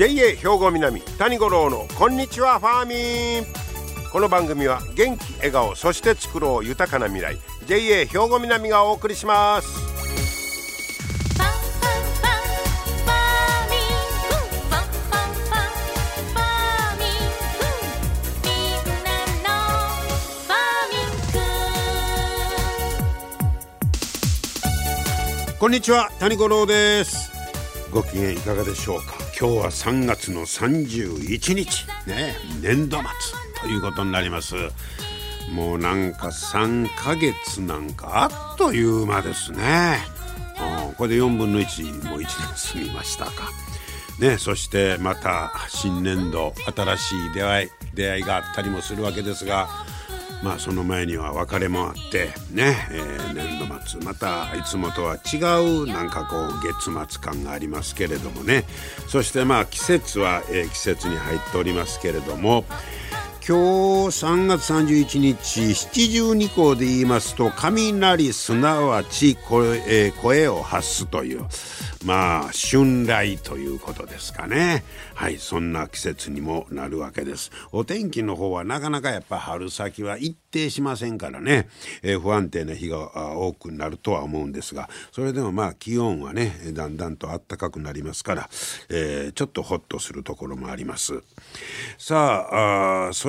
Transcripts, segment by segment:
JA 兵庫南谷五郎のこんにちはファーミン。この番組は元気笑顔そして作ろう豊かな未来 JA 兵庫南がお送りします。こんにちは、谷五郎です。ご機嫌いかがでしょうか。今日は3月の31日、年度末ということになります。もうなんか3ヶ月なんかあっという間ですね。これで4分の1もう1年過ぎましたか、そしてまた新年度新しい出会いがあったりもするわけですが、その前には別れもあって年度末またいつもとは違うなんか月末感がありますけれどもね。そして季節は、季節に入っておりますけれども、今日3月31日七十二候で言いますと雷すなわち 声を発すという春雷ということですかね。そんな季節にもなるわけです。お天気の方はなかなかやっぱ春先は一定しませんからね、不安定な日が多くなるとは思うんですが、それでも気温はだんだんと暖かくなりますから、ちょっとホッとするところもあります。そ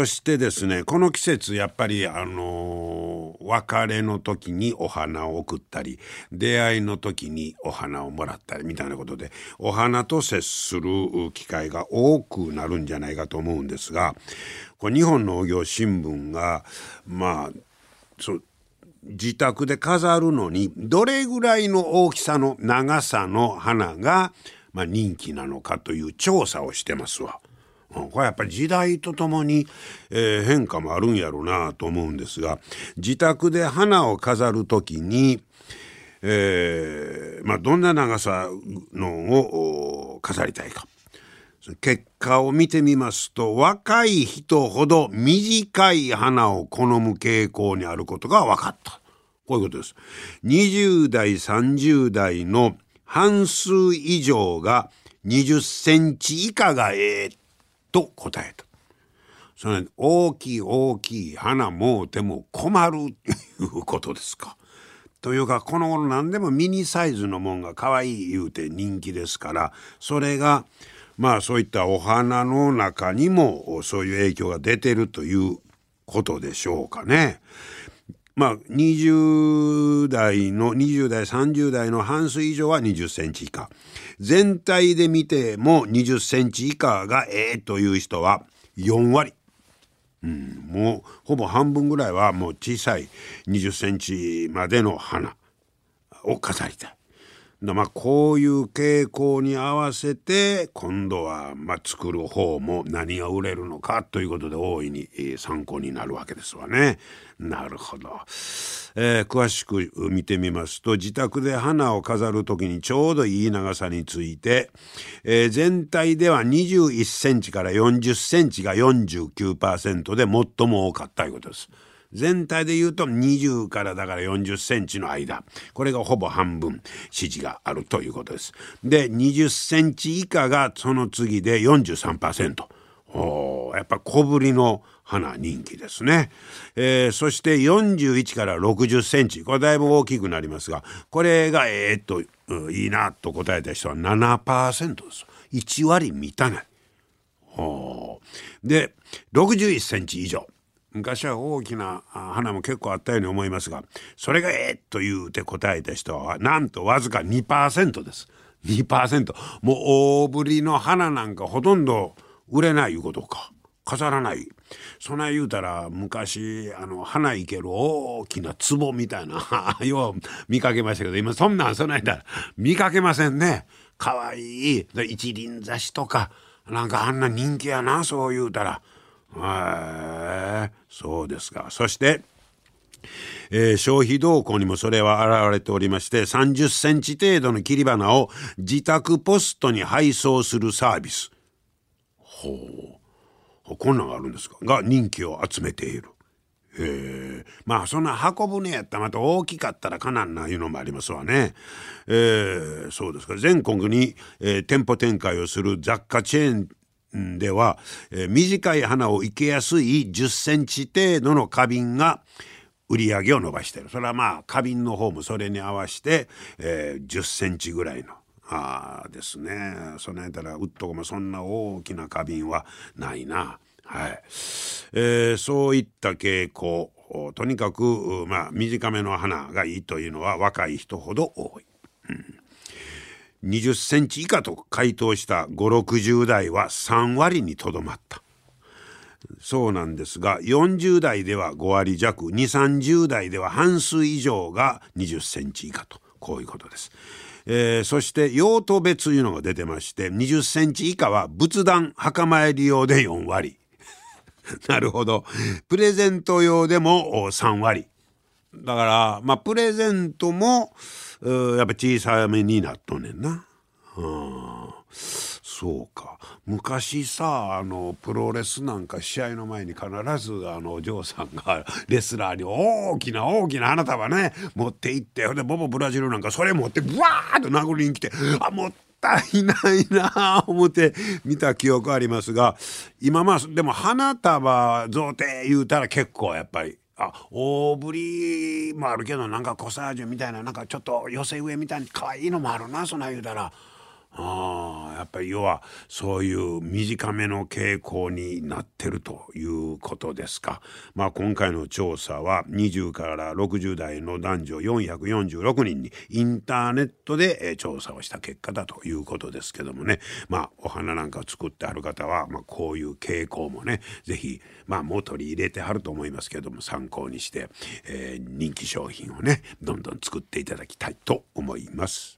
してですね、この季節やっぱり別れの時にお花を贈ったり、出会いの時にお花をもらったりみたいなことで、お花と接する機会が多くなるんじゃないかと思うんですが、これ日本農業新聞が自宅で飾るのにどれぐらいの大きさの長さの花が、人気なのかという調査をしてますわ。これやっぱり時代とともに、変化もあるんやろうなと思うんですが、自宅で花を飾るときに、どんな長さのを飾りたいか。結果を見てみますと、若い人ほど短い花を好む傾向にあることが分かった。こういうことです。20代30代の半数以上が20センチ以下がと答えた。それ大きい花もうても困るということですか。というかこの頃何でもミニサイズのもんが可愛い言うて人気ですから、それがそういったお花の中にもそういう影響が出てるということでしょうかね。20代30代の半数以上は20センチ以下、全体で見ても20センチ以下がという人は4割、もうほぼ半分ぐらいはもう小さい20センチまでの花を飾りたい。こういう傾向に合わせて今度は作る方も何が売れるのかということで大いに参考になるわけですわね。なるほど、詳しく見てみますと、自宅で花を飾るときにちょうどいい長さについて、全体では21センチから40センチが 49% で最も多かったということです。全体で言うと20からだから40センチの間、これがほぼ半分支持があるということです。で20センチ以下がその次で 43%、やっぱ小ぶりの花人気ですね。そして41から60センチ、これだいぶ大きくなりますが、これがいいなと答えた人は 7% です。1割満たない。で61センチ以上、昔は大きな花も結構あったように思いますが、それがと言うて答えた人はなんとわずか 2% です。2%、 もう大ぶりの花なんかほとんど売れないいうことか。飾らない。そんな言うたら昔花いける大きな壺みたいなよう見かけましたけど、今そんなんだ見かけませんね。かわいい一輪挿しとかなんかあんな人気やな、そう言うたら。そうですか。そして、消費動向にもそれは現れておりまして、30センチ程度の切り花を自宅ポストに配送するサービス、こんなんがあるんですか、が人気を集めている。まあそんな箱舟やったらまた大きかったらかなんないうのもありますわね。そうですか。全国に、店舗展開をする雑貨チェーンでは、短い花を生けやすい10センチ程度の花瓶が売り上げを伸ばしている。それはまあ花瓶の方もそれに合わせて、10センチぐらいのですね。その辺からウッドもそんな大きな花瓶はないな。はい、そういった傾向、とにかく、まあ、短めの花がいいというのは若い人ほど多い。20センチ以下と回答した5、60代は3割にとどまったそうなんですが、40代では5割弱、2、30代では半数以上が20センチ以下と、こういうことです。そして用途別というのが出てまして、20センチ以下は仏壇墓参り用で4割なるほど。プレゼント用でも3割だから、まあプレゼントもやっぱ小さめになっとんねんな。そうか。昔さ、プロレスなんか試合の前に必ずお嬢さんがレスラーに大きな大きな花束ね持って行って、でボボブラジルなんかそれ持ってブワーッと殴りに来て、あ、もったいないな思って見た記憶ありますが、今まあでも花束贈呈言うたら結構やっぱり大ぶりもあるけど、なんかコサージュみたいな、なんかちょっと寄せ植えみたいに可愛いのもあるな、そんな言うたら。やっぱり要はそういう短めの傾向になってるということですか。まあ、今回の調査は20から60代の男女446人にインターネットで調査をした結果だということですけどもね。まあお花なんかを作ってある方は、まあ、こういう傾向もねぜひ、まあ、もう取り入れてはると思いますけども、参考にして、人気商品をねどんどん作っていただきたいと思います。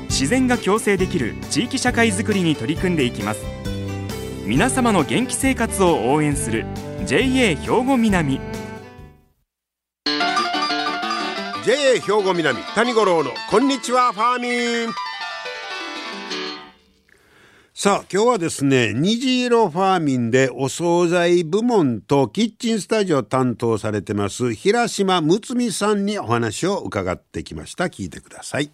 自然が共生できる地域社会づくりに取り組んでいきます。皆様の元気生活を応援する JA 兵庫南。 JA 兵庫南、谷五郎のこんにちはファーミン。さあ今日はですね、にじいろファーミンでお惣菜部門とキッチンスタジオを担当されてます平島睦美さんにお話を伺ってきました。聞いてください。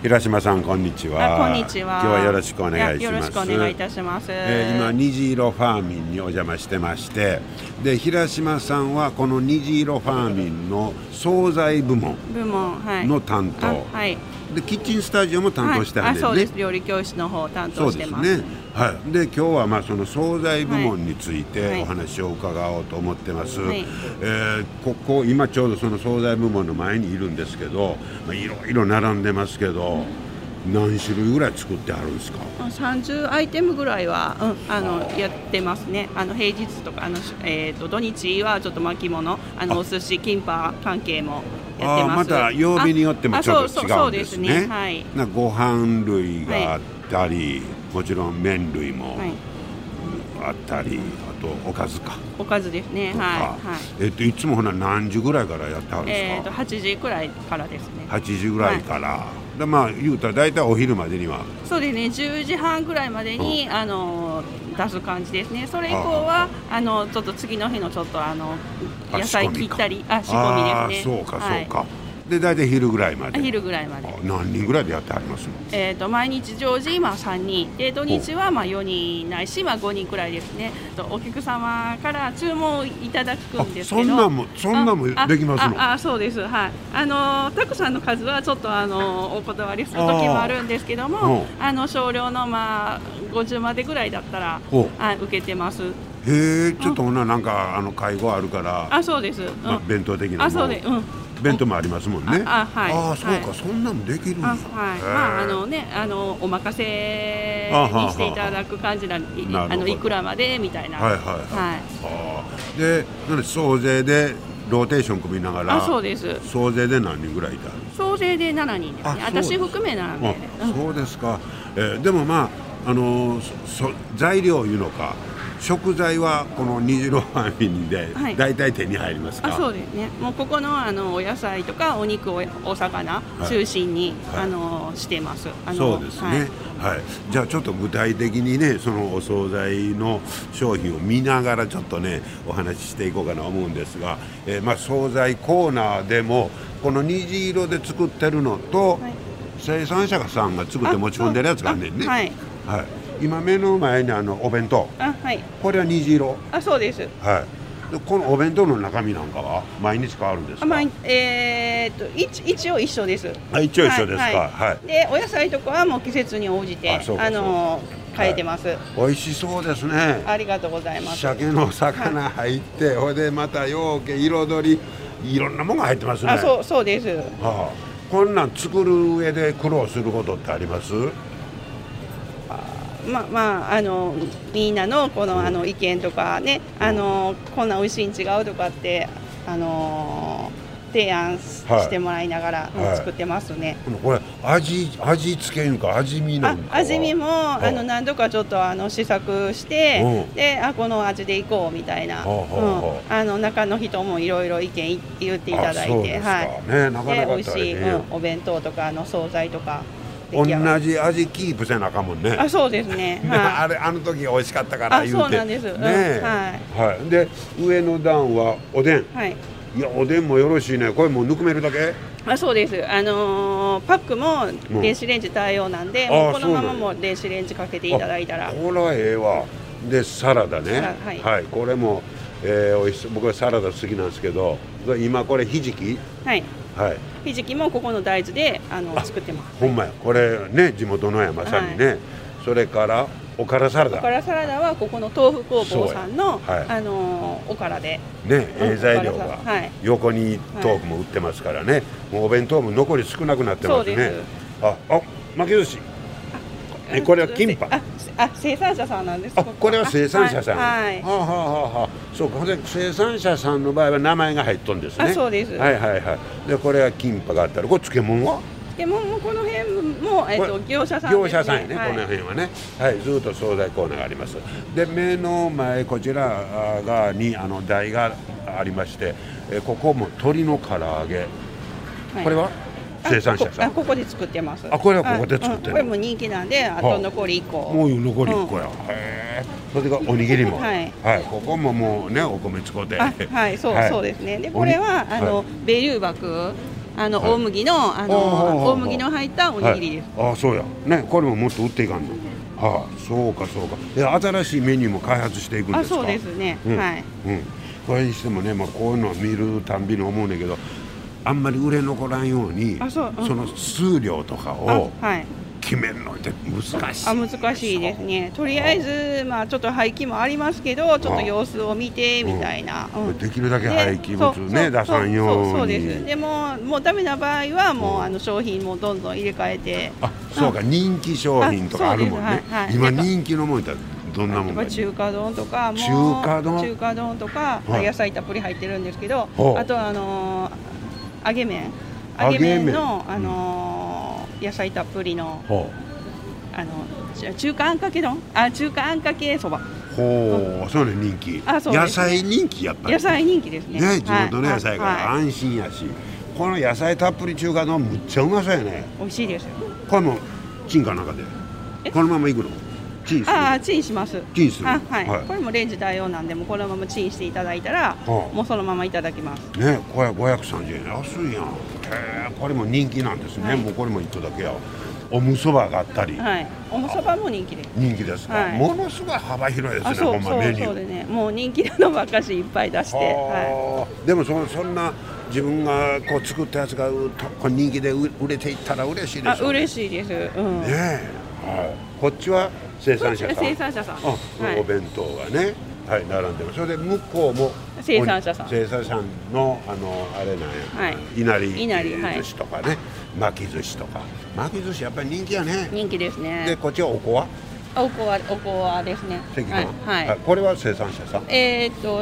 平島さん、こんにちは。こんにちは。今日はよろしくお願いします。よろしくお願いいたします。今にじいろファーミンにお邪魔してまして、で平島さんはこのにじいろファーミンの惣菜部門、はい、の担当、はい、でキッチンスタジオも担当してはるんですね。はい、あ、そうです。料理教室の方担当してます。そうですね。はい、で今日はまあその惣菜部門についてお話を伺おうと思ってます。ここ今ちょうどその惣菜部門の前にいるんですけど、まあ、いろいろ並んでますけど、何種類ぐらい作ってあるんですか？30アイテムぐらいは、やってますね。平日とか土日はちょっと巻物、お寿司、キンパ関係もやってます。また曜日によってもちょっと違うんですね。そうですね、はい、ご飯類があったり、はい、もちろん麺類もあったり、あとおかずか。おかずですね。はい。いつもほな何時ぐらいからやってはるんですか？8時くらいからですね。8時ぐらいから。はい、でまあ言うたらだいたいお昼までには。そうですね。10時半ぐらいまでに、うん、出す感じですね。それ以降はちょっと次の日のちょっと野菜切ったり、仕込みですね。そうかそうか。はい、で大体昼ぐらいまで。昼ぐらいまで。何人ぐらいでやってありますの？毎日常時今3人で、土日はまあ4人ないし、まあ5人くらいですね。お客様から注文いただくんですけど。そんなんもできますの？そうです。はい。たくさんの数はちょっとお断りする時もあるんですけども、少量のまあ50までぐらいだったら受けてます。へえ、ちょっとほななんか介護あるから。そうです。弁当的な。そうです。弁当もありますもんね。はい。そうか、はい、そんなのできるんだ。はい。まあね、お任せにしていただく感じなんで、いくらまでみたいな。はいはいはい。はい、で総勢でローテーション組みながら。そうです。総勢で何人ぐらいいた？総勢で7人ですね。私含め7名。そうですか。でもまあ材料いうのか、食材はこのにじろファミリーで大体手に入りますか？そうですね。もうここのお野菜とかお肉、お魚中心にしてます。そうですね。じゃあちょっと具体的にね、そのお惣菜の商品を見ながらちょっとねお話ししていこうかなと思うんですが、惣菜コーナーでもこの虹色で作ってるのと生産者さんが作って持ち込んでるやつがあんねんね。今目の前にお弁当、これは虹色。そうです。このお弁当の中身なんかは毎日変わるんですか？一応一緒です。一応一緒ですか。でお野菜とかはもう季節に応じて変えてます。美味しそうですね。ありがとうございます。鮭の魚入って、ほいでまたようけ彩り、いろんなものが入ってますね。そうです。こんなん作る上で苦労することってあります？みんなのこの意見とかね、こんな美味しいに違うとかって提案してもらいながら作ってますね。これ味付けいうか味見なんかは？味見も何度かちょっと試作して、でこの味でいこうみたいな、中の人もいろいろ意見言っていただいて、美味しいお弁当とか惣菜とか。同じ味キープせなあかんもんね。そうですね。あれあの時美味しかったから言うて。そうなんです。で上の段はおでん。いやおでんもよろしいね。これもうぬくめるだけ？そうです。パックも電子レンジ対応なんで、このままも電子レンジかけていただいたら。これはええわ。でサラダね。これもおいしい。僕はサラダ好きなんですけど、今これひじき。ひじきもここの大豆で作ってます。ほんまや。これね地元のやまさにね。それからおからサラダ。おからサラダはここの豆腐工房さんのおからで。ね材料が横に豆腐も売ってますからね。もうお弁当も残り少なくなってますね。巻き寿司。これはキンパ。生産者さんなんです。これは生産者さん。そうか。生産者さんの場合は名前が入っとんですね。そうです。でこれはキンパがあったら、これ漬物は？漬物もこの辺も業者さん。業者さんね。この辺はね。ずっと惣菜コーナーがあります。で目の前こちら側に台がありまして、ここも鶏の唐揚げ。これは？生産者さん。ここで作ってます。これはここで作ってる。これも人気なんで、あと残り1個。もう残り1個や。へえ。それがおにぎりも。ここももうねお米使って。そうですね。でこれはベリューバク、大麦の入ったおにぎりです。そうや。ねこれももっと売っていかんの。そうかそうか。新しいメニューも開発していくんですか？そうですね。これにしてもね、こういうのを見るたんびに思うんだけど。あんまり売れ残らんようにその数量とかを決めるのって難しい。難しいですね。とりあえずちょっと廃棄もありますけど、ちょっと様子を見てみたいな。できるだけ廃棄物ね出さんように。そうです。でももうダメな場合はもう商品もどんどん入れ替えて。そうか、人気商品とかあるもんね。今人気のもんだ。どんなもんか。中華丼とかも中華丼とか野菜たっぷり入ってるんですけど、あと揚げ麺の野菜たっぷりの中華あんかけ丼、中華あんかけそば。ほう、そうね、人気。野菜人気やっぱり。野菜人気ですね。ね、地元の野菜から安心やし、この野菜たっぷり中華丼むっちゃうまそうやね。美味しいです。これもチンかなんかで、このままいくの？チンします。チンする。これもレンジ対応なんで、もうこのままチンしていただいたら、もうそのままいただきます。ね、これ530円、安いやん。これも人気なんですね。もうこれも一個だけや。おむそばがあったり。おむそばも人気です。人気ですか。ものすごい幅広いですね。ほんまメニュー。そうでね。もう人気なのばっかしいっぱい出して。でもそんな。自分がこう作ったやつが人気で売れていったら嬉しいです。嬉しいです。ねえ。こっちは。生産者さん、お弁当がね、並んでます。それで向こうも生産者さんのあれなんや、いなり寿司とかね、巻き寿司とか、やっぱり人気やね。人気ですね。でこっちはおこわ。おこわですね。はい。これは生産者さん。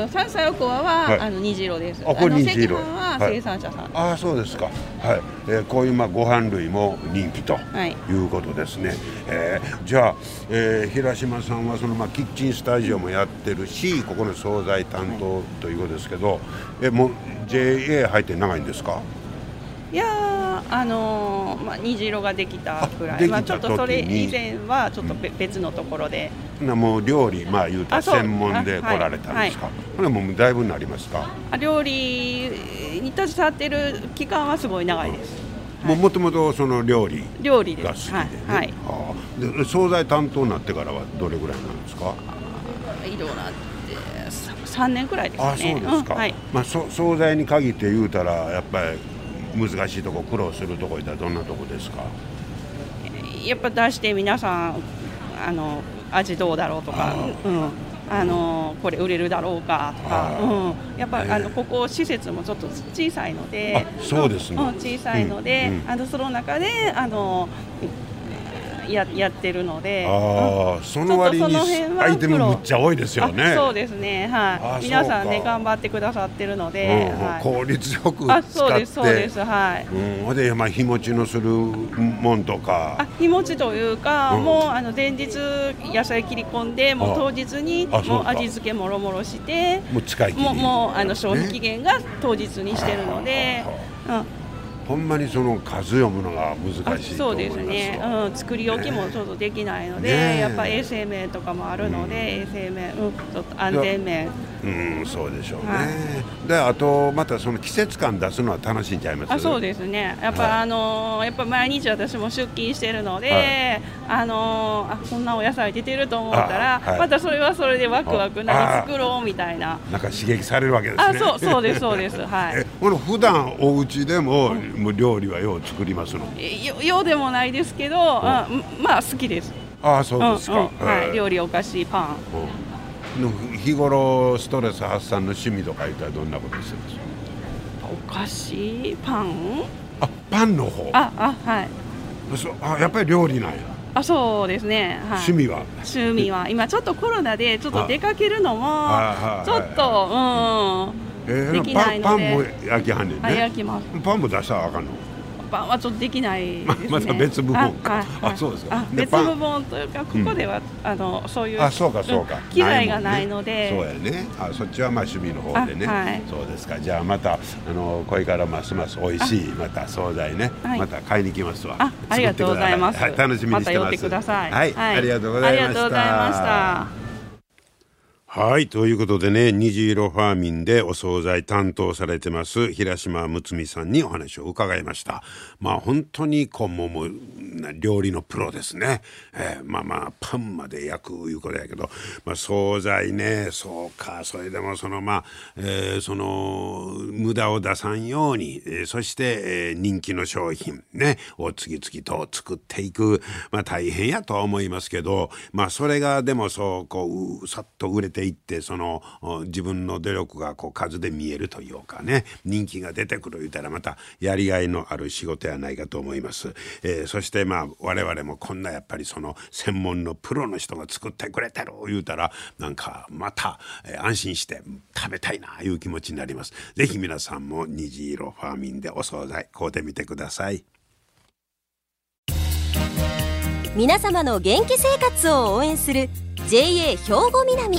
山菜おこわは虹色です。あ、これ虹色。は生産者さん。あ、そうですか。はい。こういうまあご飯類も人気ということですね。じゃあ平島さんはそのまあキッチンスタジオもやってるし、ここの惣菜担当ということですけど、もう JA 入って長いんですか？いやー、まあ、虹色ができたくらい、まあ、ちょっとそれ以前はちょっと別のところで、もう料理、まあ、言うと専門で来られたんですか？これはもうだいぶになりますか？料理に携わってる期間はすごい長いです。もともとその料理が好きでね。はい。で、惣菜担当になってからはどれぐらいなんですか？移動なんて3年くらいですね。あ、そうですか。はい。まあ、惣菜に限って言うたらやっぱり難しいとこ、苦労するとこいったらどんなとこですか？やっぱ出して皆さん味どうだろうとか、これ売れるだろうかとか、やっぱここ施設もちょっと小さいので、そうですね。小さいので、その中でやってるので、その割にアイテムむっちゃ多いですよね。そうですね。はい。皆さんね頑張ってくださってるので、効率よく使って、そうですはい。うん。で、まあ日持ちのするもんとか、日持ちというか、もう前日野菜切り込んで、もう当日にもう味付けもろもろして、もう近い期限、もう消費期限が当日にしてるので、ほんまにその数読むのが難しいと思います。そうですね。作り置きもちょっとできないので、やっぱ衛生面とかもあるので、衛生面、ちょっと安全面。そうでしょうね。で、あとまたその季節感出すのは楽しんじゃいます。そうですね。やっぱやっぱ毎日私も出勤してるので、こんなお野菜出てると思ったら、またそれはそれでワクワク何作ろうみたいな。なんか刺激されるわけですね。そうですはい。この普段お家でも。もう料理はよう作りますの？ようでもないですけど、まあ好きです。ああ、そうですか。はい、料理、お菓子、パン。日頃ストレス発散の趣味とか言ったらどんなことするんですか？お菓子、パン。あ、パンの方。はい。あ、やっぱり料理なんや。そうですね。趣味は今ちょっとコロナでちょっと出かけるのもちょっとできないので、パンも焼きはんねんね。焼きます。パンも出したらあかんの？パンはちょっとできないですね。また別部門か。そうですか。別部門というか、ここではそういう機材がないので。そうやね。そっちはまあ趣味の方でね。そうですか。じゃあまたこれからますます美味しいまた惣菜ね、また買いに来ますわ。ありがとうございます。楽しみにしてます。また寄ってください。はい、ありがとうございました。ありがとうございました。はい。ということでね、虹色ファーミンでお惣菜担当されてます、平島睦美さんにお話を伺いました。まあ本当にもう料理のプロですね。まあパンまで焼くいうことやけど、まあ惣菜ね、そうか、それでも無駄を出さんように、そして、人気の商品ね、を次々と作っていく。まあ大変やとは思いますけど、まあそれがでもさっと売れていって、その自分の努力が数で見えるというかね、人気が出てくる言うたらまたやりがいのある仕事やないかと思います。そしてまあ我々もこんなやっぱりその専門のプロの人が作ってくれてる言うたら、なんかまた安心して食べたいないう気持ちになります。ぜひ皆さんも虹色ファーミンでお惣菜買うてみてください。皆様の元気生活を応援するJA 兵庫南、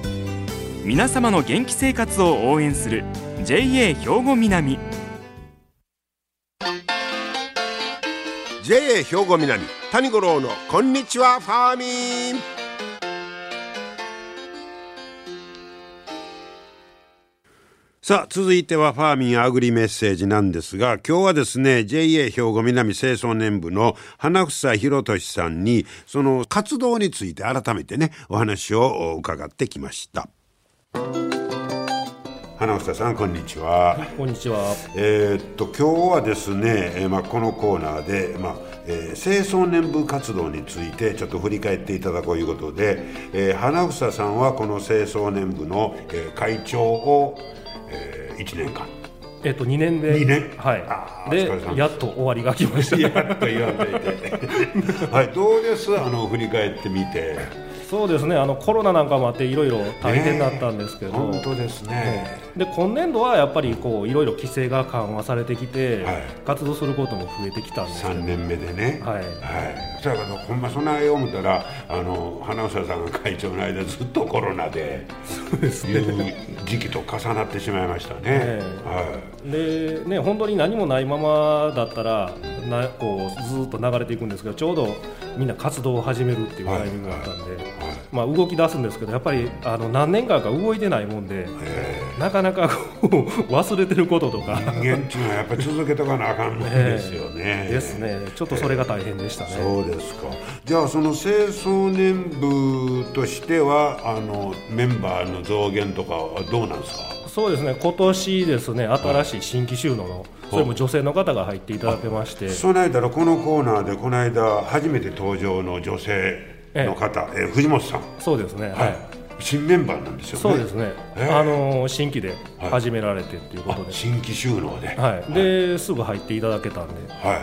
皆様の元気生活を応援する JA 兵庫南。 JA 兵庫南、谷五郎のこんにちはファーミン。さあ続いてはファーミンアグリメッセージなんですが、今日はですね JA 兵庫南清掃年部の花房博俊さんにその活動について改めてねお話を伺ってきました。花房さんこんにちは。こんにちは。今日はですね、このコーナーで、清掃年部活動についてちょっと振り返っていただこういうことで、花房さんはこの清掃年部の、会長を、1年間2年で2年、はい、でやっと終わりが来ました。やっと言わないではい、どうです、振り返ってみて。そうですね、コロナなんかもあっていろいろ大変だったんですけど、本当ですね。で今年度はやっぱりこういろいろ規制が緩和されてきて、はい、活動することも増えてきたんですけど3年目でね、はいはい、だからほんまそんなに思ったら花房さんが会長の間ずっとコロナでそうですね、時期と重なってしまいましたね、はい、でね本当に何もないままだったらこうずっと流れていくんですけど、ちょうどみんな活動を始めるっていうタイミングだったんで、はいはいはい、動き出すんですけど、やっぱり何年間か動いてないもんで、なかなかこう忘れてることとか人間っていうのはやっぱり続けとかなあかんもんですよね、ですね。ちょっとそれが大変でしたね。そうですか。じゃあその清掃年部としてはメンバーの増減とかはどうなんですか。そうですね、今年ですね新しい新規収納の、はい、それも女性の方が入っていただけまして、その間のこのコーナーでこの間初めて登場の女性の方、藤本さん。そうですね、はい、新メンバーなんですよね。そうですね、新規で始められてということで、新規収納で、はい、ですぐ入っていただけたんで、は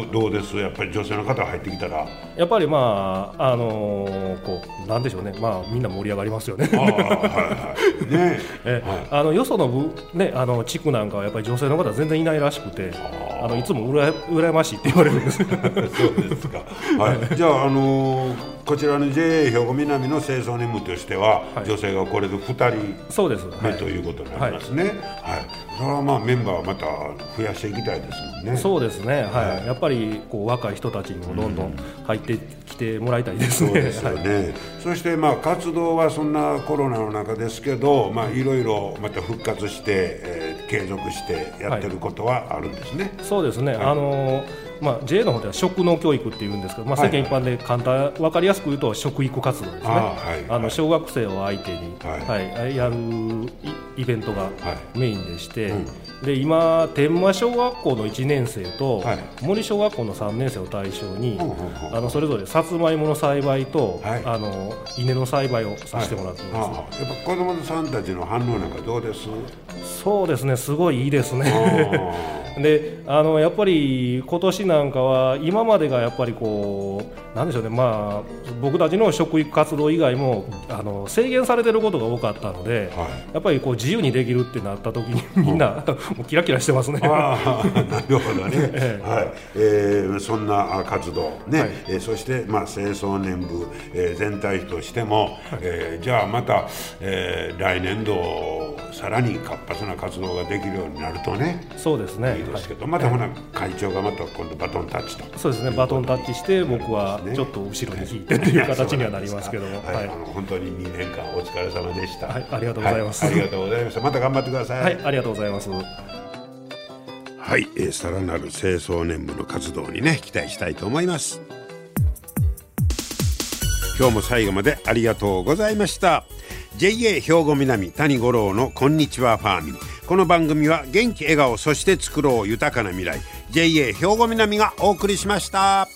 い、どうです、やっぱり女性の方が入ってきたらやっぱりこうなんでしょうね、みんな盛り上がりますよね。あ、はいはいねはい、よその部、ね、地区なんかはやっぱり女性の方全然いないらしくて、いつも羨ましいって言われるんですそうですか、はい、じゃあ、こちらの JA 兵庫南の清掃任務としては、はい、女性がこれで2人目、はい、ということになりますね、はいはい、それはメンバーはまた増やしていきたいですもんね。そうですね、はいはい、やっぱりこう若い人たちにもどんどん入ってきてもらいたいですね、うん、そうですよね、はい、そして活動はそんなコロナの中ですけど、いろいろまた復活して、継続してやってることはあるんですね、はい、そうですね、はい、JA の方では職能教育っていうんですけど、世間一般で簡単、はいはい、分かりやすく言うと食育活動ですね、はいはい、小学生を相手に、はいはい、やるイベントがメインでして、はいうん、で今天満小学校の1年生と、はい、森小学校の3年生を対象に、はい、それぞれさつまいもの栽培と、はい、稲の栽培をさせてもらっています、はい、やっぱ子どもさんたちの反応なんかどうです？そうですね、すごいいいですねでやっぱり今年なんかは今までがやっぱりこうなんでしょうね、僕たちの食育活動以外も制限されてることが多かったので、はい、やっぱりこう自由にできるってなった時にみんな、うん、キラキラしてますね。あなるほどね、はいそんな活動、ねはいそして、清掃年部、全体としても、はいじゃあまた、来年度さらに活発な活動ができるようになるとね。そうですね、いいですけど、はい、またほな会長がまた今度バトンタッチと。そうですね、バトンタッチして僕はちょっと後ろに引いてという形にはなりますけども、はいはい、本当に2年間お疲れ様でした、はい、ありがとうございます、はい、ありがとうございました。また頑張ってください、はい、ありがとうございます。はい、さらなる清掃年部の活動にね期待したいと思います。今日も最後までありがとうございました。 JA 兵庫南谷五郎のこんにちはファーミン、この番組は元気笑顔そして作ろう豊かな未来 JA 兵庫南がお送りしました。